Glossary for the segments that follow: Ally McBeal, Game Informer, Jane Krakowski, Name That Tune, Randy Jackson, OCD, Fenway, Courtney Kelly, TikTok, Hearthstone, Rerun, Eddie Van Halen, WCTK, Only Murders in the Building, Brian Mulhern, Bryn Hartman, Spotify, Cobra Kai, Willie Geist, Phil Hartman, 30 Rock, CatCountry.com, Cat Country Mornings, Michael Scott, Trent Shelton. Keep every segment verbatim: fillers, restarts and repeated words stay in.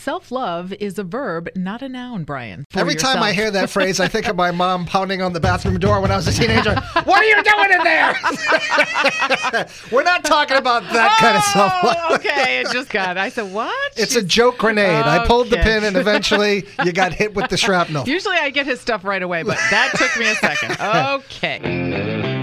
self-love is a verb, not a noun, Brian. Every yourself. time I hear that phrase, I think of my mom pounding on the bathroom door when I was a teenager. What are you doing in there? We're not talking about that oh, kind of self-love. Okay, it just got, I said, what? It's She's... a joke grenade. Okay. I pulled the pin and eventually you got hit with the shrapnel. Usually I get his stuff right away, but that took me a second. Okay.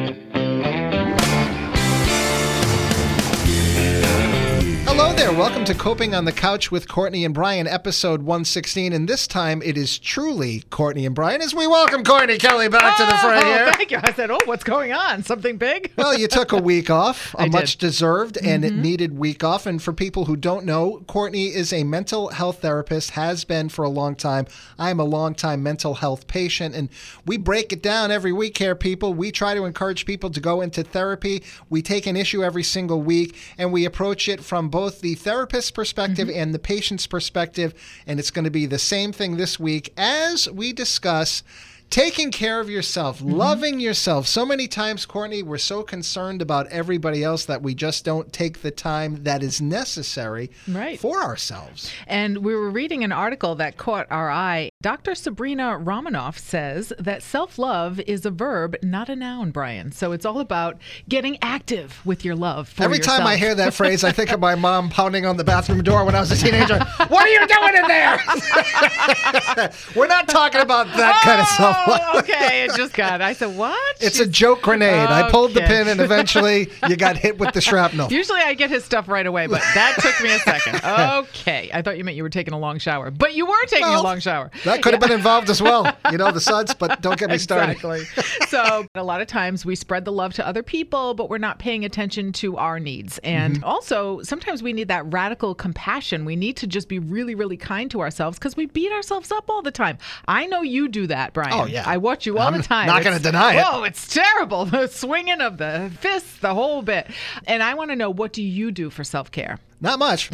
Hello there. Welcome to Coping on the Couch with Courtney and Brian, episode one sixteen. And this time it is truly Courtney and Brian as we welcome Courtney Kelly back oh, to the fray here. Thank you. I said, oh, what's going on? Something big? Well, you took a week off, a much deserved and mm-hmm. it needed week off. And for people who don't know, Courtney is a mental health therapist, has been for a long time. I'm a longtime mental health patient. And we break it down every week here, people. We try to encourage people to go into therapy. We take an issue every single week and we approach it from both both the therapist's perspective mm-hmm. and the patient's perspective, and it's going to be the same thing this week as we discuss taking care of yourself, mm-hmm. loving yourself. So many times, Courtney, we're so concerned about everybody else that we just don't take the time that is necessary right. for ourselves. And we were reading an article that caught our eye. Doctor Sabrina Romanoff says that self-love is a verb, not a noun, Brian. So it's all about getting active with your love for Every yourself. time I hear that phrase, I think of my mom pounding on the bathroom door when I was a teenager. What are you doing in there? We're not talking about that oh! kind of self-love. Oh, okay, it just got, I said, what? It's She's... a joke grenade. Okay. I pulled the pin and eventually you got hit with the shrapnel. Usually I get his stuff right away, but that took me a second. Okay. I thought you meant you were taking a long shower, but you were taking well, a long shower. That could have yeah. been involved as well. You know, the suds, but don't get me started. Exactly. So a lot of times we spread the love to other people, but we're not paying attention to our needs. And mm-hmm. also sometimes we need that radical compassion. We need to just be really, really kind to ourselves because we beat ourselves up all the time. I know you do that, Brian. Oh, yeah. I watch you all I'm the time. Not going to deny whoa, it. Whoa, it's terrible. The swinging of the fists, the whole bit. And I want to know, what do you do for self-care? Not much.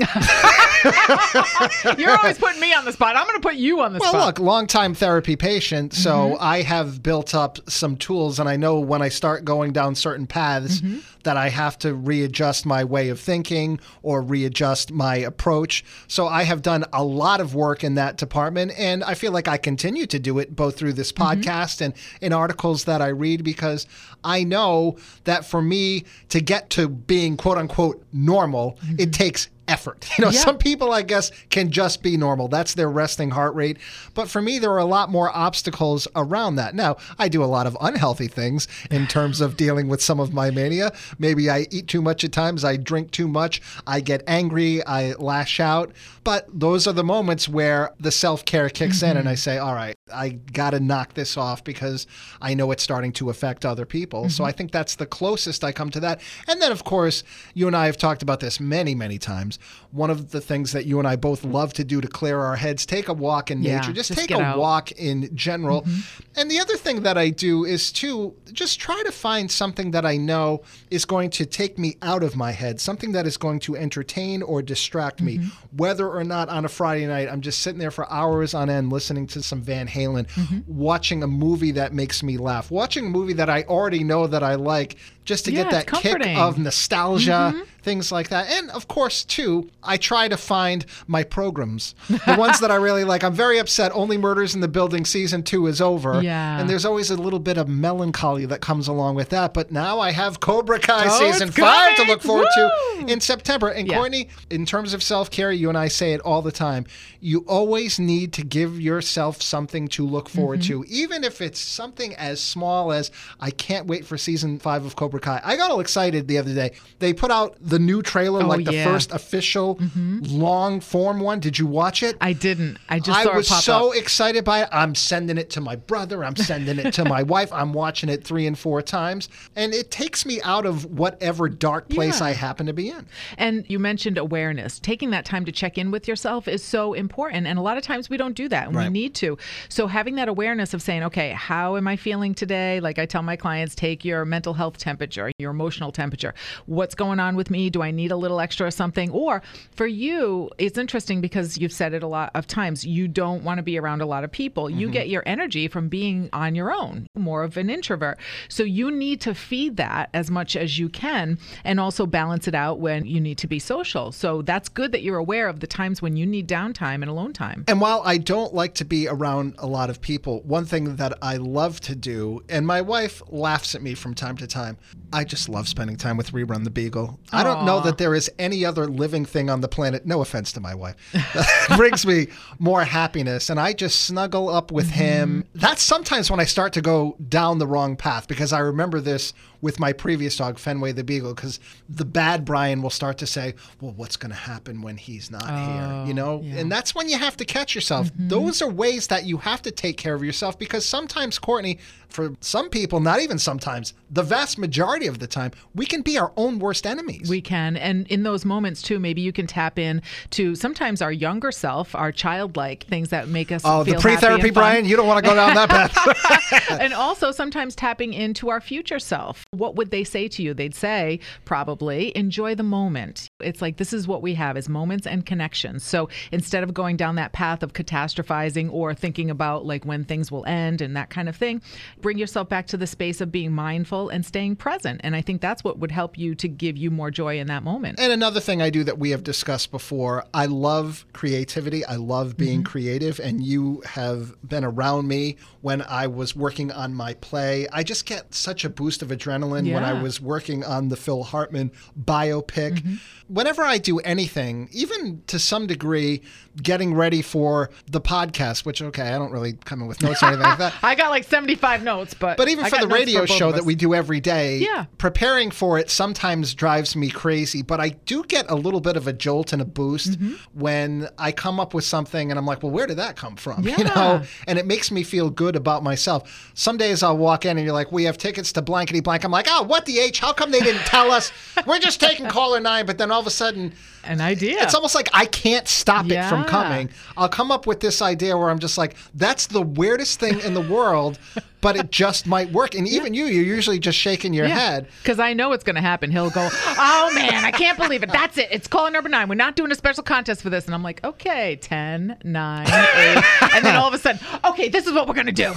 You're always putting me on the spot. I'm going to put you on the well, spot. Well, look, long-time therapy patient, so mm-hmm. I have built up some tools, and I know when I start going down certain paths mm-hmm. that I have to readjust my way of thinking or readjust my approach. So I have done a lot of work in that department, and I feel like I continue to do it both through this podcast mm-hmm. and in articles that I read because I know that for me to get to being quote-unquote normal, mm-hmm. it takes effort. You know, yeah. some people, I guess, can just be normal. That's their resting heart rate. But for me, there are a lot more obstacles around that. Now, I do a lot of unhealthy things in terms of dealing with some of my mania. Maybe I eat too much at times. I drink too much. I get angry. I lash out. But those are the moments where the self-care kicks mm-hmm. in and I say, all right, I got to knock this off because I know it's starting to affect other people. Mm-hmm. So I think that's the closest I come to that. And then, of course, you and I have talked about this many, many times. One of the things that you and I both love to do to clear our heads, take a walk in yeah, nature, just, just take a out. walk in general. Mm-hmm. And the other thing that I do is to just try to find something that I know is going to take me out of my head, something that is going to entertain or distract mm-hmm. me, whether or not on a Friday night I'm just sitting there for hours on end listening to some Van Halen, mm-hmm. watching a movie that makes me laugh, watching a movie that I already know that I like, just to yeah, get that kick of nostalgia, mm-hmm. things like that. And of course, too, I try to find my programs, the ones that I really like. I'm very upset Only Murders in the Building season two is over. Yeah. And there's always a little bit of melancholy that comes along with that. But now I have Cobra Kai oh, season five to look forward Woo! to in September. And yeah. Courtney, in terms of self-care, you and I say it all the time. You always need to give yourself something to look forward mm-hmm. to, even if it's something as small as I can't wait for season five of Cobra Kai. I got all excited the other day. They put out the new trailer, oh, like the yeah. first official mm-hmm. long form one. Did you watch it? I didn't. I just I saw was it pop so up. excited by it. I'm sending it to my brother. I'm sending it to my wife. I'm watching it three and four times. And it takes me out of whatever dark place yeah. I happen to be in. And you mentioned awareness. Taking that time to check in with yourself is so important. And a lot of times we don't do that. And right. we need to. So having that awareness of saying, okay, how am I feeling today? Like I tell my clients, take your mental health temperature. temperature, your emotional temperature. What's going on with me? Do I need a little extra something? Or for you, it's interesting because you've said it a lot of times, you don't want to be around a lot of people. Mm-hmm. You get your energy from being on your own, more of an introvert. So you need to feed that as much as you can and also balance it out when you need to be social. So that's good that you're aware of the times when you need downtime and alone time. And while I don't like to be around a lot of people, one thing that I love to do, and my wife laughs at me from time to time, I just love spending time with Rerun the Beagle. Aww. I don't know that there is any other living thing on the planet, no offense to my wife, that brings me more happiness. And I just snuggle up with mm-hmm. him. That's sometimes when I start to go down the wrong path, because I remember this with my previous dog, Fenway the Beagle, because the bad Brian will start to say, well, what's going to happen when he's not oh, here? You know, yeah. And that's when you have to catch yourself. Mm-hmm. Those are ways that you have to take care of yourself, because sometimes, Courtney, for some people, not even sometimes, the vast majority of the time, we can be our own worst enemies. We can. And in those moments, too, maybe you can tap in to sometimes our younger self, our childlike things that make us oh, feel happy. Oh, the pre-therapy, Brian, you don't want to go down that path. And also sometimes tapping into our future self. What would they say to you? They'd say, probably, enjoy the moment. It's like, this is what we have, is moments and connections. So instead of going down that path of catastrophizing or thinking about like when things will end and that kind of thing, bring yourself back to the space of being mindful and staying present. And I think that's what would help you to give you more joy in that moment. And another thing I do that we have discussed before, I love creativity. I love being mm-hmm. creative. And you have been around me when I was working on my play. I just get such a boost of adrenaline yeah. when I was working on the Phil Hartman biopic. Mm-hmm. Whenever I do anything, even to some degree, getting ready for the podcast, which, okay, I don't really come in with notes or anything like that. I got like seventy-five notes, but But even I for the radio for show that we do every day, yeah. preparing for it sometimes drives me crazy. But I do get a little bit of a jolt and a boost mm-hmm. when I come up with something and I'm like, well, where did that come from? Yeah. You know, and it makes me feel good about myself. Some days I'll walk in and you're like, we have tickets to blankety blank. I'm like, oh, what the H? How come they didn't tell us? We're just taking caller nine, but then all of a sudden, an idea. It's almost like I can't stop yeah. it from coming. I'll come up with this idea where I'm just like, that's the weirdest thing in the world, but it just might work. And even yeah. you, you're usually just shaking your yeah. head. Because I know it's going to happen. He'll go, oh man, I can't believe it. That's it. It's caller number nine. We're not doing a special contest for this. And I'm like, okay, ten, nine, eight. And then all of a sudden, okay, this is what we're going to do.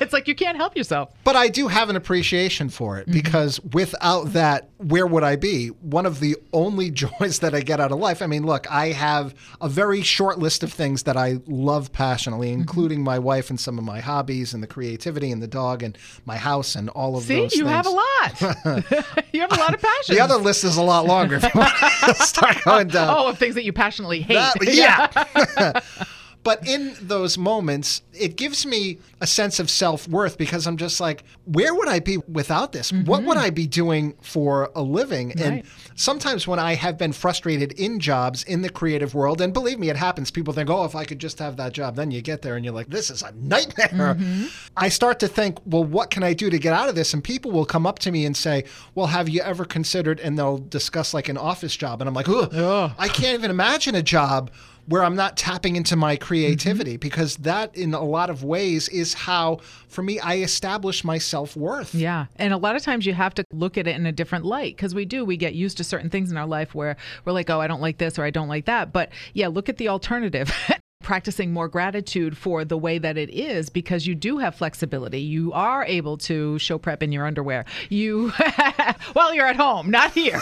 It's like you can't help yourself. But I do have an appreciation for it, because mm-hmm. without that, where would I be? One of the only joys that I get out of life. I mean, look, I have a very short list of things that I love passionately, including mm-hmm. my wife and some of my hobbies and the creativity and the dog and my house and all of See, those you things. You have a lot. You have a lot of passion. The other list is a lot longer if you want to start going down. Oh, of things that you passionately hate. That, yeah. But in those moments, it gives me a sense of self-worth, because I'm just like, where would I be without this? Mm-hmm. What would I be doing for a living? Right. And sometimes when I have been frustrated in jobs in the creative world, and believe me, it happens. People think, oh, if I could just have that job. Then you get there and you're like, this is a nightmare. Mm-hmm. I start to think, well, what can I do to get out of this? And people will come up to me and say, well, have you ever considered, and they'll discuss like an office job. And I'm like, ugh, ugh. I can't even imagine a job where I'm not tapping into my creativity, mm-hmm. because that in a lot of ways is how, for me, I establish my self-worth. Yeah. And a lot of times you have to look at it in a different light, because we do. We get used to certain things in our life where we're like, oh, I don't like this or I don't like that. But yeah, look at the alternative. Practicing more gratitude for the way that it is, because you do have flexibility. You are able to show prep in your underwear. You, well, you're at home, not here.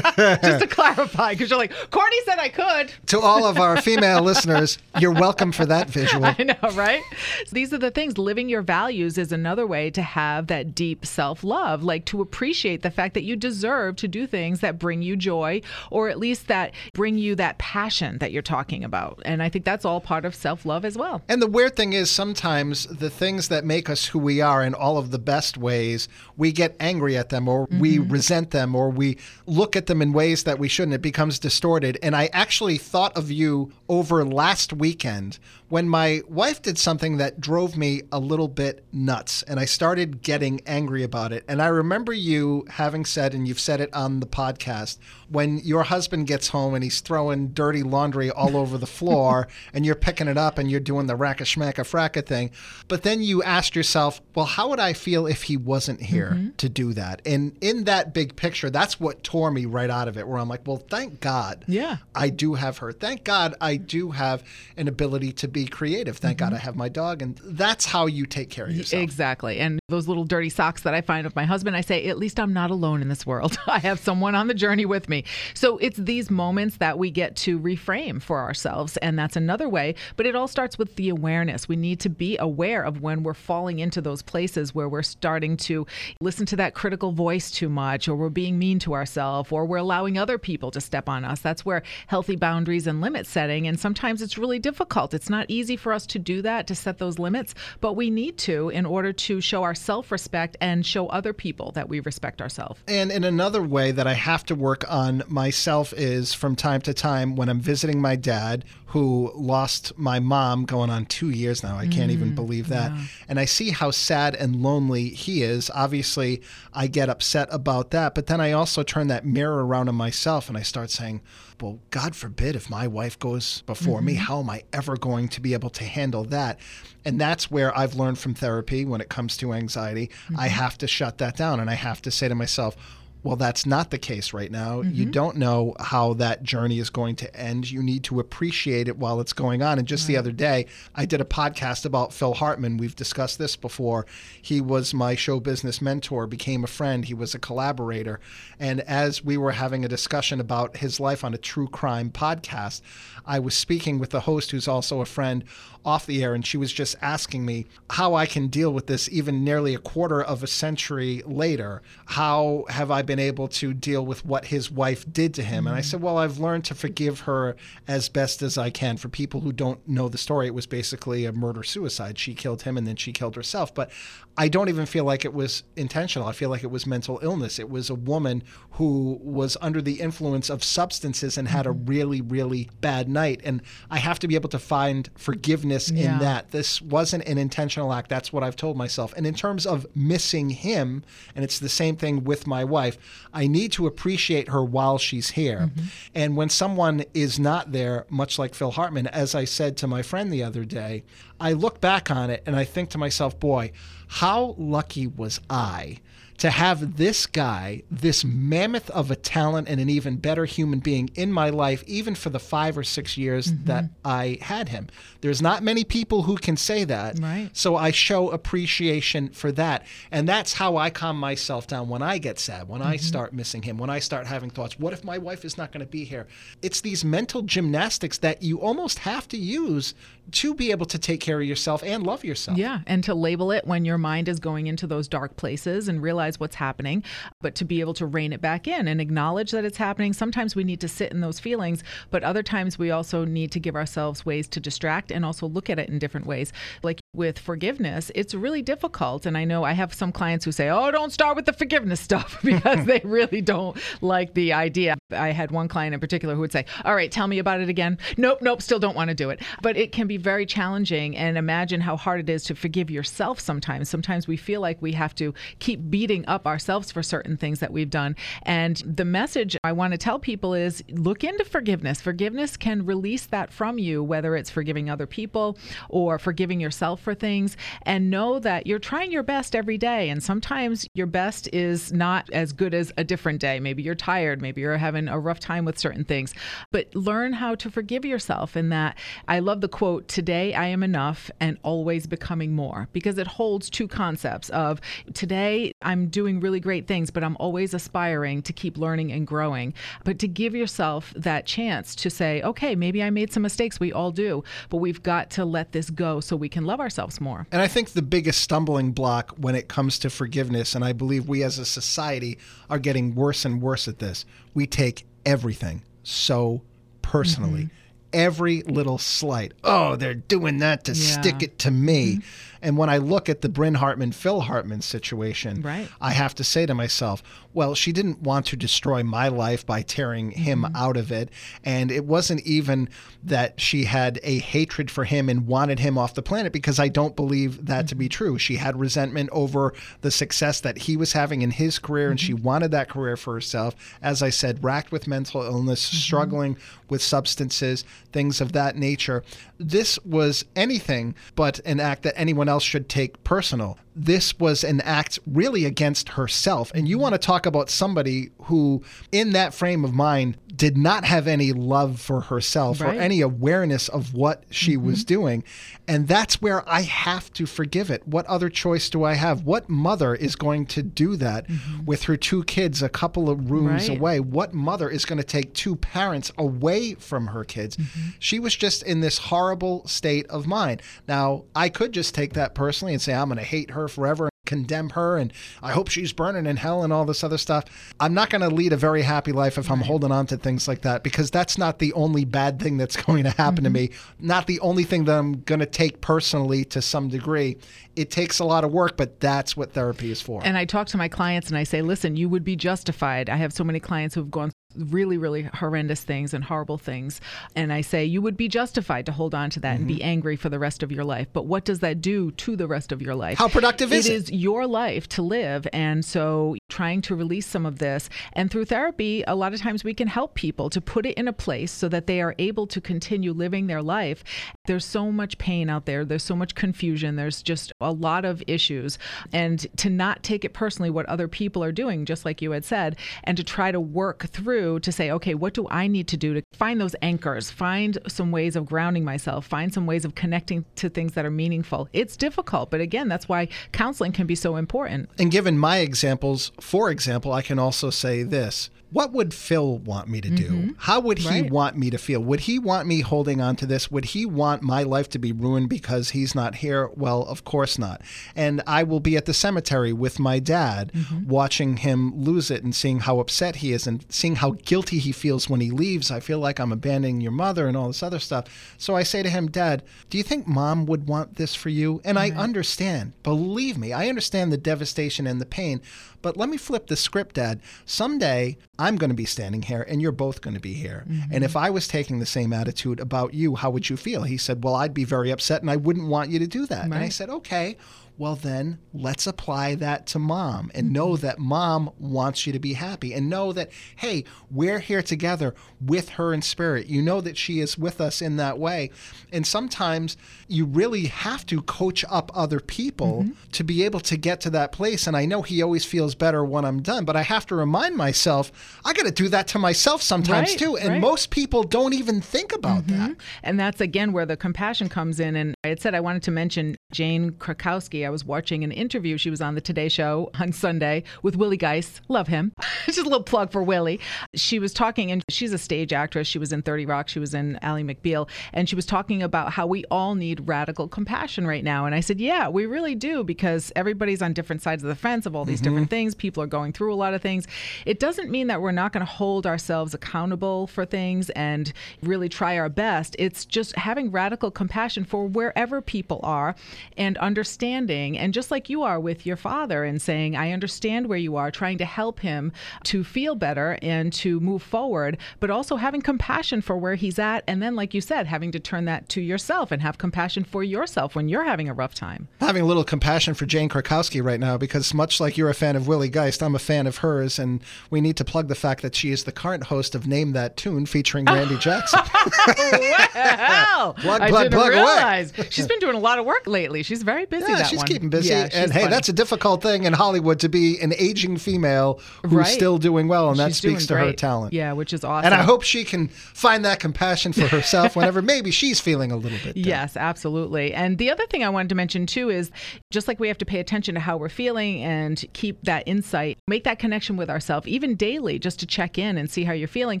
Just to clarify, because you're like, Courtney said I could. To all of our female listeners, you're welcome for that visual. I know, right? So these are the things. Living your values is another way to have that deep self-love, like to appreciate the fact that you deserve to do things that bring you joy, or at least that bring you that passion that you're talking about. And I think that's all part of self-love as well. And the weird thing is, sometimes the things that make us who we are in all of the best ways, we get angry at them, or mm-hmm. we resent them, or we look at them in ways that we shouldn't. It becomes distorted. And I actually thought of you over last weekend when my wife did something that drove me a little bit nuts, and I started getting angry about it. And I remember you having said, and you've said it on the podcast, when your husband gets home and he's throwing dirty laundry all over the floor and you're picking it up and you're doing the racka schmacka fracka thing. But then you asked yourself, well, how would I feel if he wasn't here mm-hmm. to do that? And in that big picture, that's what tore me right out of it, where I'm like, well, thank God yeah. I do have her. Thank God I do have an ability to be creative. Thank mm-hmm. God I have my dog. And that's how you take care of yourself. Exactly. And those little dirty socks that I find with my husband, I say, at least I'm not alone in this world. I have someone on the journey with me. So it's these moments that we get to reframe for ourselves. And that's another way. But it all starts with the awareness. We need to be aware of when we're falling into those places where we're starting to listen to that critical voice too much, or we're being mean to ourselves, or we're allowing other people to step on us. That's where healthy boundaries and limit setting. And sometimes it's really difficult. It's not easy for us to do that, to set those limits, but we need to in order to show our self-respect and show other people that we respect ourselves. And in another way that I have to work on myself is from time to time when I'm visiting my dad, who lost my mom going on two years now. I can't mm, even believe that. Yeah. And I see how sad and lonely he is. Obviously, I get upset about that, but then I also turn that mirror around on myself and I start saying, well, God forbid if my wife goes before mm-hmm. me, how am I ever going to be able to handle that? And that's where I've learned from therapy when it comes to anxiety. Mm-hmm. I have to shut that down and I have to say to myself, well, that's not the case right now. Mm-hmm. You don't know how that journey is going to end. You need to appreciate it while it's going on. And just right. the other day, I did a podcast about Phil Hartman. We've discussed this before. He was my show business mentor, became a friend. He was a collaborator. And as we were having a discussion about his life on a true crime podcast, I was speaking with the host, who's also a friend, off the air, and she was just asking me how I can deal with this even nearly a quarter of a century later. How have I been able to deal with what his wife did to him? And I said, well, I've learned to forgive her as best as I can. For people who don't know the story, it was basically a murder-suicide. She killed him and then she killed herself. But I don't even feel like it was intentional. I feel like it was mental illness. It was a woman who was under the influence of substances and had a really, really bad night. And I have to be able to find forgiveness yeah. in that. This wasn't an intentional act. That's what I've told myself. And in terms of missing him, and it's the same thing with my wife, I need to appreciate her while she's here. Mm-hmm. And when someone is not there, much like Phil Hartman, as I said to my friend the other day, I look back on it and I think to myself, boy, how lucky was I to have this guy, this mammoth of a talent and an even better human being in my life, even for the five or six years mm-hmm. that I had him. There's not many people who can say that. Right. So I show appreciation for that. And that's how I calm myself down when I get sad, when mm-hmm. I start missing him, when I start having thoughts, what if my wife is not going to be here? It's these mental gymnastics that you almost have to use to be able to take care of yourself and love yourself. Yeah, and to label it when your mind is going into those dark places and realize what's happening, but to be able to rein it back in and acknowledge that it's happening. Sometimes we need to sit in those feelings, but other times we also need to give ourselves ways to distract and also look at it in different ways. Like with forgiveness, it's really difficult. And I know I have some clients who say, oh, don't start with the forgiveness stuff because they really don't like the idea. I had one client in particular who would say, all right, tell me about it again. Nope, nope, still don't want to do it. But it can be very challenging, and imagine how hard it is to forgive yourself sometimes. Sometimes we feel like we have to keep beating up ourselves for certain things that we've done. And the message I want to tell people is look into forgiveness. Forgiveness can release that from you, whether it's forgiving other people or forgiving yourself for things, and know that you're trying your best every day. And sometimes your best is not as good as a different day. Maybe you're tired. Maybe you're having a rough time with certain things, but learn how to forgive yourself in that. I love the quote, today I am enough and always becoming more, because it holds two concepts of today I'm doing really great things, but I'm always aspiring to keep learning and growing. But to give yourself that chance to say, okay, maybe I made some mistakes. We all do, but we've got to let this go so we can love ourselves more. And I think the biggest stumbling block when it comes to forgiveness, and I believe we as a society are getting worse and worse at this, we take everything so personally. Mm-hmm. every little slight. Oh, they're doing that to yeah. stick it to me. Mm-hmm. And when I look at the Bryn Hartman, Phil Hartman situation, right. I have to say to myself, well, she didn't want to destroy my life by tearing him mm-hmm. out of it. And it wasn't even that she had a hatred for him and wanted him off the planet, because I don't believe that mm-hmm. to be true. She had resentment over the success that he was having in his career, mm-hmm. and she wanted that career for herself. As I said, racked with mental illness, mm-hmm. struggling with substances, things of that nature. This was anything but an act that anyone else should take personal. This was an act really against herself. And you want to talk about somebody who, in that frame of mind, did not have any love for herself right. or any awareness of what she mm-hmm. was doing. And that's where I have to forgive it. What other choice do I have? What mother is going to do that mm-hmm. with her two kids a couple of rooms right. away? What mother is going to take two parents away from her kids? Mm-hmm. She was just in this horrible state of mind. Now, I could just take that personally and say, I'm going to hate her forever, condemn her, and I hope she's burning in hell and all this other stuff. I'm not going to lead a very happy life if I'm holding on to things like that, because that's not the only bad thing that's going to happen mm-hmm. to me, not the only thing that I'm going to take personally to some degree. It takes a lot of work, but that's what therapy is for. And I talk to my clients and I say, listen, you would be justified. I have so many clients who've gone really, really horrendous things and horrible things. And I say, you would be justified to hold on to that mm-hmm. and be angry for the rest of your life. But what does that do to the rest of your life? How productive is it? It is your life to live. And so trying to release some of this. And through therapy, a lot of times we can help people to put it in a place so that they are able to continue living their life. There's so much pain out there. There's so much confusion. There's just a lot of issues. And to not take it personally what other people are doing, just like you had said, and to try to work through to say, okay, what do I need to do to find those anchors, find some ways of grounding myself, find some ways of connecting to things that are meaningful. It's difficult, but again, that's why counseling can be so important. And given my examples, for example, I can also say this. What would Phil want me to do? Mm-hmm. How would he right. want me to feel? Would he want me holding on to this? Would he want my life to be ruined because he's not here? Well, of course not. And I will be at the cemetery with my dad, mm-hmm. watching him lose it and seeing how upset he is and seeing how guilty he feels when he leaves. I feel like I'm abandoning your mother and all this other stuff. So I say to him, Dad, do you think Mom would want this for you? And mm-hmm. I understand. Believe me, I understand the devastation and the pain. But let me flip the script, Dad. Someday, I'm going to be standing here and you're both going to be here. Mm-hmm. And if I was taking the same attitude about you, how would you feel? He said, well, I'd be very upset and I wouldn't want you to do that. Right. And I said, okay, well then let's apply that to Mom and know that Mom wants you to be happy and know that, hey, we're here together with her in spirit. You know that she is with us in that way. And sometimes you really have to coach up other people mm-hmm. to be able to get to that place. And I know he always feels better when I'm done, but I have to remind myself, I got to do that to myself sometimes right, too. And right. most people don't even think about mm-hmm. that. And that's again where the compassion comes in. And I had said I wanted to mention Jane Krakowski. I was watching an interview. She was on the Today Show on Sunday with Willie Geist. Love him. Just a little plug for Willie. She was talking, and she's a stage actress. She was in thirty Rock. She was in Ally McBeal. And she was talking about how we all need radical compassion right now. And I said, yeah, we really do, because everybody's on different sides of the fence of all these mm-hmm. different things. People are going through a lot of things. It doesn't mean that we're not going to hold ourselves accountable for things and really try our best. It's just having radical compassion for wherever people are and understanding, and just like you are with your father and saying, I understand where you are, trying to help him to feel better and to move forward, but also having compassion for where he's at. And then, like you said, having to turn that to yourself and have compassion for yourself when you're having a rough time. Having a little compassion for Jane Krakowski right now, because much like you're a fan of Willie Geist, I'm a fan of hers. And we need to plug the fact that she is the current host of Name That Tune featuring Randy Jackson. Wow. Plug, I plug, didn't plug realize. Away. She's been doing a lot of work lately. She's very busy. Yeah, that she's one. keeping busy. Yeah, and hey, funny. That's a difficult thing in Hollywood, to be an aging female who's right. still doing well, and she's that speaks to great. her talent. Yeah, which is awesome. And I hope she can find that compassion for herself whenever maybe she's feeling a little bit down. Yes, absolutely. And the other thing I wanted to mention too is, just like we have to pay attention to how we're feeling and keep that insight, make that connection with ourselves, even daily, just to check in and see how you're feeling.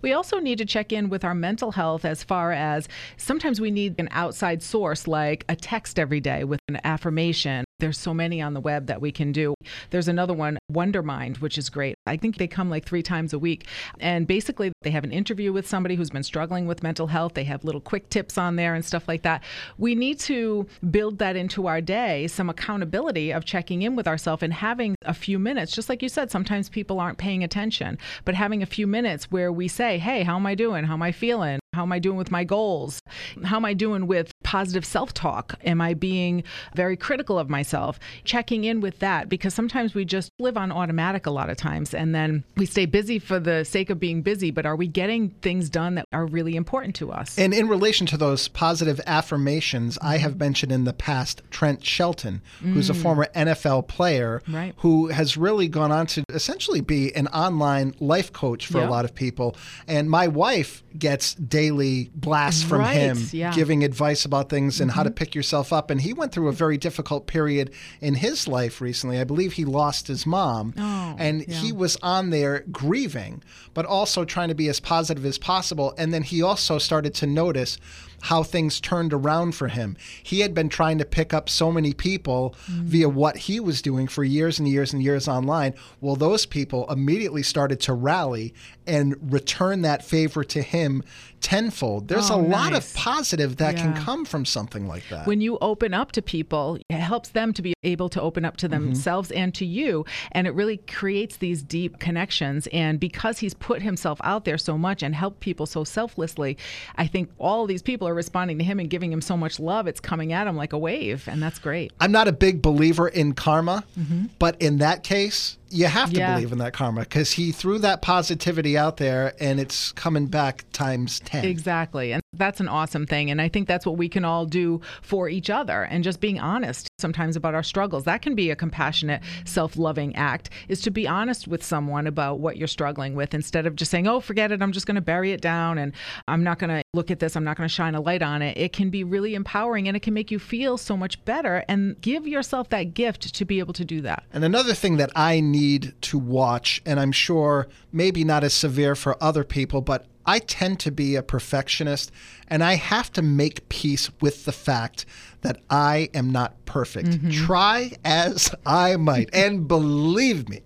We also need to check in with our mental health, as far as sometimes we need an outside source, like a text every day with an affirmation. There's so many on the web that we can do. There's another one, Wondermind, which is great. I think they come like three times a week. And basically, they have an interview with somebody who's been struggling with mental health. They have little quick tips on there and stuff like that. We need to build that into our day, some accountability of checking in with ourselves and having a few minutes. Just like you said, sometimes people aren't paying attention, but having a few minutes where we say, hey, how am I doing? How am I feeling? How am I doing with my goals? How am I doing with positive self-talk? Am I being very critical of myself? Checking in with that, because sometimes we just live on automatic a lot of times, and then we stay busy for the sake of being busy, but are we getting things done that are really important to us? And in relation to those positive affirmations, I have mentioned in the past Trent Shelton, who's mm. a former N F L player, right, who has really gone on to essentially be an online life coach for yep. a lot of people. And my wife gets daily daily blasts from right, him, yeah. giving advice about things and mm-hmm. how to pick yourself up. And he went through a very difficult period in his life recently. I believe he lost his mom. Oh, and yeah. he was on there grieving, but also trying to be as positive as possible. And then he also started to notice how things turned around for him. He had been trying to pick up so many people mm-hmm. via what he was doing for years and years and years online. Well, those people immediately started to rally and return that favor to him tenfold. There's oh, a nice. lot of positive that yeah. can come from something like that. When you open up to people, it helps them to be able to open up to themselves mm-hmm. and to you. And it really creates these deep connections. And because he's put himself out there so much and helped people so selflessly, I think all these people are responding to him and giving him so much love. It's coming at him like a wave. And that's great. I'm not a big believer in karma, mm-hmm. but in that case, you have to yeah. believe in that karma, because he threw that positivity out there and it's coming back times ten. Exactly. And that's an awesome thing. And I think that's what we can all do for each other, and just being honest sometimes about our struggles. That can be a compassionate, self-loving act, is to be honest with someone about what you're struggling with, instead of just saying, oh, forget it, I'm just going to bury it down and I'm not going to look at this, I'm not going to shine a light on it. It can be really empowering, and it can make you feel so much better, and give yourself that gift to be able to do that. And another thing that I need Need to watch, and I'm sure maybe not as severe for other people, but I tend to be a perfectionist, and I have to make peace with the fact that I am not perfect. Mm-hmm. Try as I might, and believe me,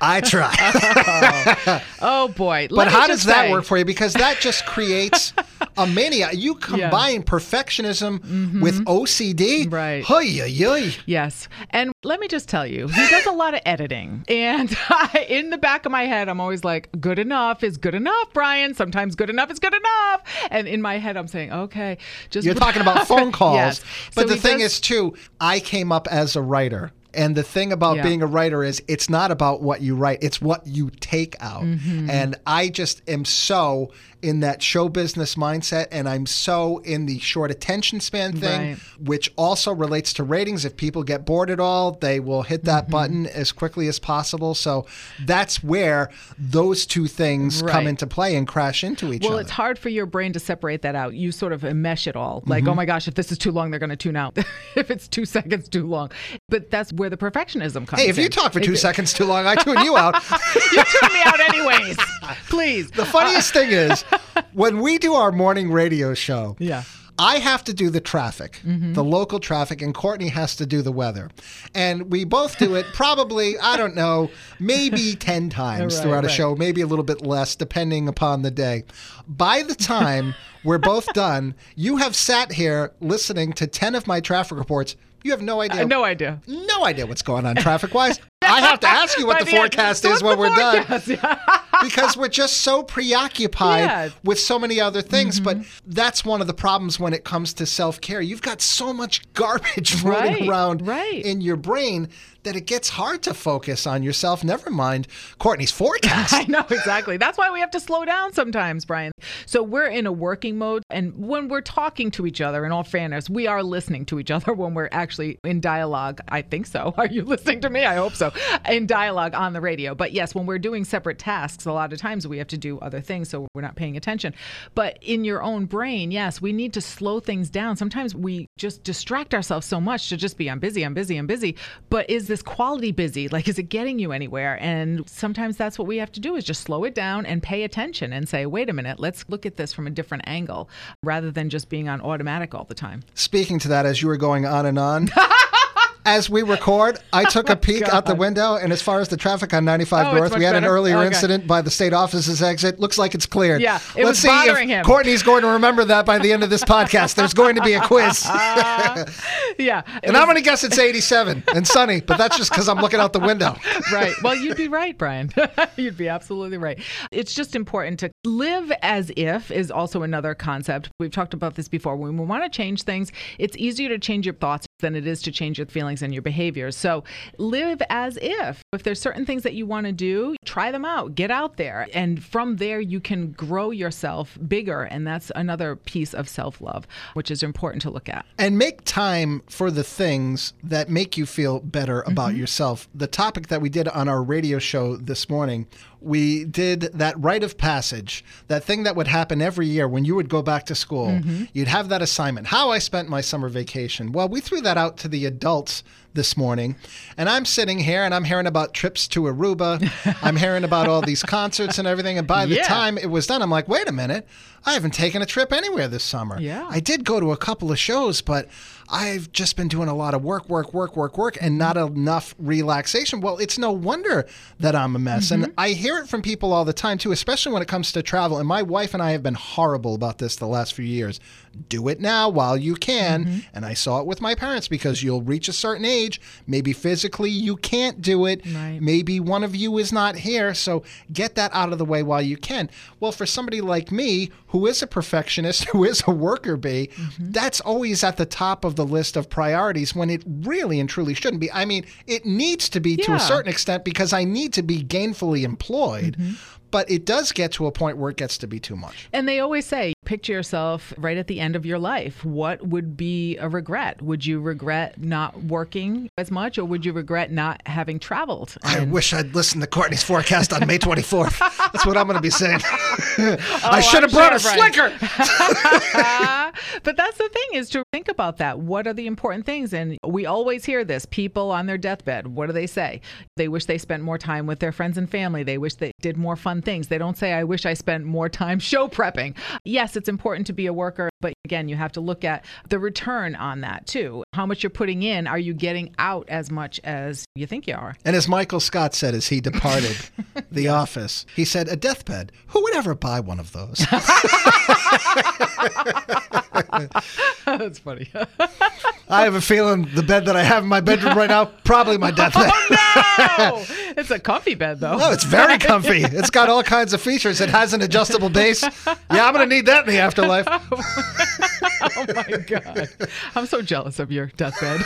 I try. oh. oh boy! Let but how does say. that work for you? Because that just creates a mania. You combine yeah. perfectionism mm-hmm. with O C D, right? Oy, yes. And let me just tell you, he does a lot of editing, and I, in the back of my head, I'm always like, "Good enough is good enough, Brian." Sometimes good enough is good enough, and in my head, I'm saying, "Okay, just." You're talking about phone calls, yes. but. But so the thing does... is, too, I came up as a writer. And the thing about yeah. being a writer is it's not about what you write. It's what you take out. Mm-hmm. And I just am so in that show business mindset. And I'm so in the short attention span thing, right. which also relates to ratings. If people get bored at all, they will hit that mm-hmm. button as quickly as possible. So that's where those two things right. come into play and crash into each well, other. Well, it's hard for your brain to separate that out. You sort of enmesh it all. Like, mm-hmm. oh, my gosh, if this is too long, they're going to tune out. If it's two seconds too long. But that's where the perfectionism comes in. Hey, if you in. talk for two seconds too long, I tune you out. You tune me out anyways. Please. The funniest thing is, when we do our morning radio show, yeah. I have to do the traffic, mm-hmm. the local traffic, and Courtney has to do the weather. And we both do it probably, I don't know, maybe ten times right, throughout right. a show, maybe a little bit less, depending upon the day. By the time we're both done, you have sat here listening to ten of my traffic reports. You have no idea. Uh, no idea. No idea what's going on traffic-wise. I have to ask you what the, the forecast end, is when we're forecast? done. Yeah. Because we're just so preoccupied yeah. with so many other things. Mm-hmm. But that's one of the problems when it comes to self-care. You've got so much garbage floating right. around right. in your brain that it gets hard to focus on yourself. Never mind Courtney's forecast. I know, exactly. That's why we have to slow down sometimes, Brian. So we're in a working mode. And when we're talking to each other, in all fairness, we are listening to each other when we're actually in dialogue. I think so. Are you listening to me? I hope so. In dialogue on the radio. But yes, when we're doing separate tasks, a lot of times we have to do other things, so we're not paying attention. But in your own brain, yes, we need to slow things down. Sometimes we just distract ourselves so much to just be, I'm busy, I'm busy, I'm busy. But is this quality busy? Like, is it getting you anywhere? And sometimes that's what we have to do, is just slow it down and pay attention and say, wait a minute, let's look at this from a different angle, rather than just being on automatic all the time. Speaking to that, as you were going on and on... as we record, I took a peek God. out the window, and as far as the traffic on ninety-five oh, North, we had better. an earlier okay. incident by the state office's exit. Looks like it's cleared. Yeah, it Let's was see bothering if him. Courtney's going to remember that by the end of this podcast. There's going to be a quiz. uh, yeah. And was... I'm going to guess it's eighty-seven and sunny, but that's just because I'm looking out the window. Right. Well, you'd be right, Brian. You'd be absolutely right. It's just important to live as if is also another concept. We've talked about this before. When we want to change things, it's easier to change your thoughts than it is to change your feelings and your behaviors. So live as if. If there's certain things that you want to do, try them out. Get out there. And from there, you can grow yourself bigger. And that's another piece of self-love, which is important to look at. And make time for the things that make you feel better about mm-hmm. yourself. The topic that we did on our radio show this morning, we did that rite of passage, that thing that would happen every year when you would go back to school. Mm-hmm. You'd have that assignment. How I spent my summer vacation. Well, we threw that out to the adults this morning, and I'm sitting here and I'm hearing about trips to Aruba. I'm hearing about all these concerts and everything. And by the yeah. time it was done, I'm like, wait a minute, I haven't taken a trip anywhere this summer. Yeah. I did go to a couple of shows, but I've just been doing a lot of work, work, work, work, work, and not enough relaxation. Well, it's no wonder that I'm a mess. Mm-hmm. And I hear it from people all the time, too, especially when it comes to travel. And my wife and I have been horrible about this the last few years. Do it now while you can. Mm-hmm. And I saw it with my parents, because you'll reach a certain age. Maybe physically you can't do it. Right. Maybe one of you is not here. So get that out of the way while you can. Well, for somebody like me, who is a perfectionist, who is a worker bee, mm-hmm. that's always at the top of the list of priorities when it really and truly shouldn't be. I mean, it needs to be yeah. to a certain extent, because I need to be gainfully employed. Mm-hmm. But it does get to a point where it gets to be too much. And they always say, picture yourself right at the end of your life. What would be a regret? Would you regret not working as much, or would you regret not having traveled? And... I wish I'd listened to Courtney's forecast on May twenty-fourth. That's what I'm going to be saying. oh, I should have brought sure, a Brian. slicker. But that's the thing, is to think about that. What are the important things? And we always hear this. People on their deathbed, what do they say? They wish they spent more time with their friends and family. They wish they did more fun things. They don't say, I wish I spent more time show prepping. Yes, it's important to be a worker, but again, you have to look at the return on that too. How much you're putting in, are you getting out as much as you think you are? And as Michael Scott said as he departed the yeah. office, he said, a deathbed, who would ever buy one of those? That's funny. I have a feeling the bed that I have in my bedroom right now, probably my deathbed. Oh, no! It's a comfy bed, though. No, it's very comfy. It's got all kinds of features. It has an adjustable base. Yeah, I'm going to need that in the afterlife. Oh, my God. I'm so jealous of your deathbed.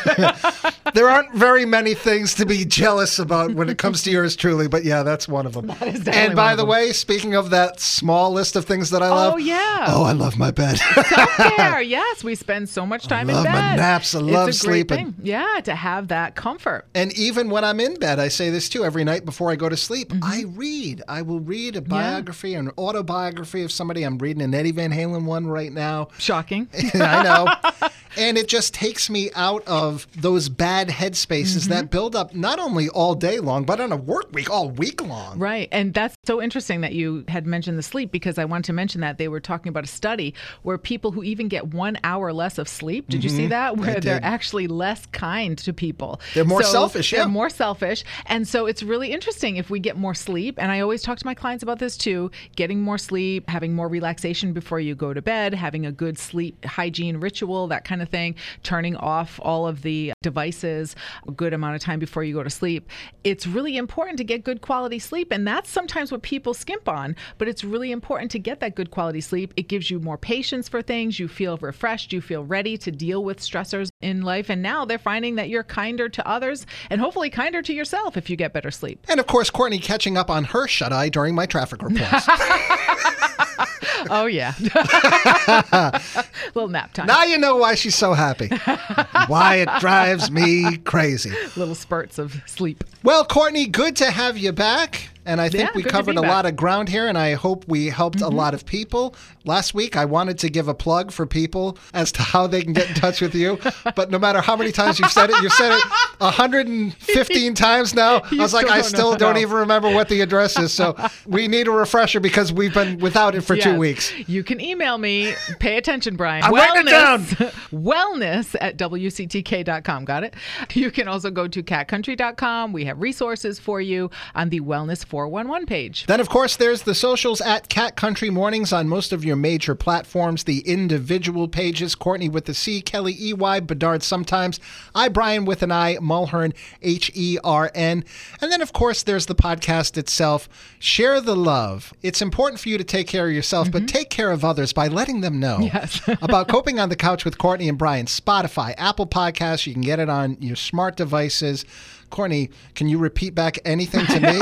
There aren't very many things to be jealous about when it comes to yours truly, but yeah, that's one of them. That is definitely and by one of the them. way, speaking of that small list of things that I love. Oh, yeah. Oh, I love my bed. Self-care, yes. We spend so much time in bed. I love my naps. I love it's a great sleeping. Thing. Yeah, to have that comfort. And even when I'm in bed, I say this too. Every night before I go to sleep, mm-hmm. I read. I will read a biography yeah. or an autobiography of somebody. I'm reading an Eddie Van Halen one right now. Shocking. I know. And it just takes me out of those bad headspaces mm-hmm. that build up not only all day long, but on a work week, all week long. Right. And that's so interesting that you had mentioned the sleep, because I wanted to mention that they were talking about a study where people who even get one hour less of sleep, did mm-hmm. you see that? Where they're actually less kind to people. They're more so selfish. Yeah. They're more selfish. And so it's really interesting if we get more sleep. And I always talk to my clients about this too, getting more sleep, having more relaxation before you go to bed, having a good sleep hygiene ritual, that kind of thing, turning off all of the devices a good amount of time before you go to sleep. It's really important to get good quality sleep, and that's sometimes what people skimp on, but it's really important to get that good quality sleep. It gives you more patience for things. You feel refreshed. You feel ready to deal with stressors in life, and now they're finding that you're kinder to others and hopefully kinder to yourself if you get better sleep. And of course, Courtney catching up on her shut-eye during my traffic reports. Oh, yeah. Little nap time. Now you know why she's so happy. Why it drives me crazy. Little spurts of sleep. Well, Courtney, good to have you back. And I think yeah, we covered a back. lot of ground here, and I hope we helped mm-hmm. a lot of people. Last week, I wanted to give a plug for people as to how they can get in touch with you. But no matter how many times you've said it, you've said it one hundred fifteen times now. I was like, I still don't even remember what the address is. So we need a refresher because we've been without it for yes. two weeks. You can email me. Pay attention, Brian. I'm writing it down. Wellness at W C T K dot com. Got it? You can also go to Cat Country dot com. We have resources for you on the Wellness four one one page. Then, of course, there's the socials at Cat Country Mornings on most of your major platforms. The individual pages, Courtney with the C, Kelly E Y, Bedard sometimes, I, Brian with an I, Mulhern, H E R N. And then, of course, there's the podcast itself. Share the love. It's important for you to take care of yourself, mm-hmm. but take care of others by letting them know yes. about Coping on the Couch with Courtney and Brian. Spotify, Apple Podcasts, you can get it on your smart devices. Courtney, can you repeat back anything to me?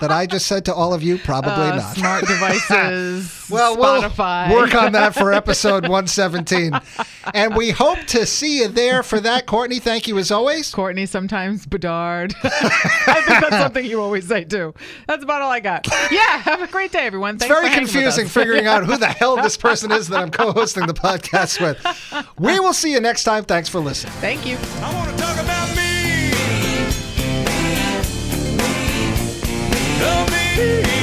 That I just said to all of you, probably uh, not. Smart devices, well, Spotify. We'll work on that for episode one seventeen. And we hope to see you there for that. Courtney, thank you as always. Courtney, sometimes Bedard. I think that's something you always say, too. That's about all I got. Yeah, have a great day, everyone. Thanks it's very for confusing with us. Figuring out who the hell this person is that I'm co-hosting the podcast with. We will see you next time. Thanks for listening. Thank you. I want to talk about me. Love me.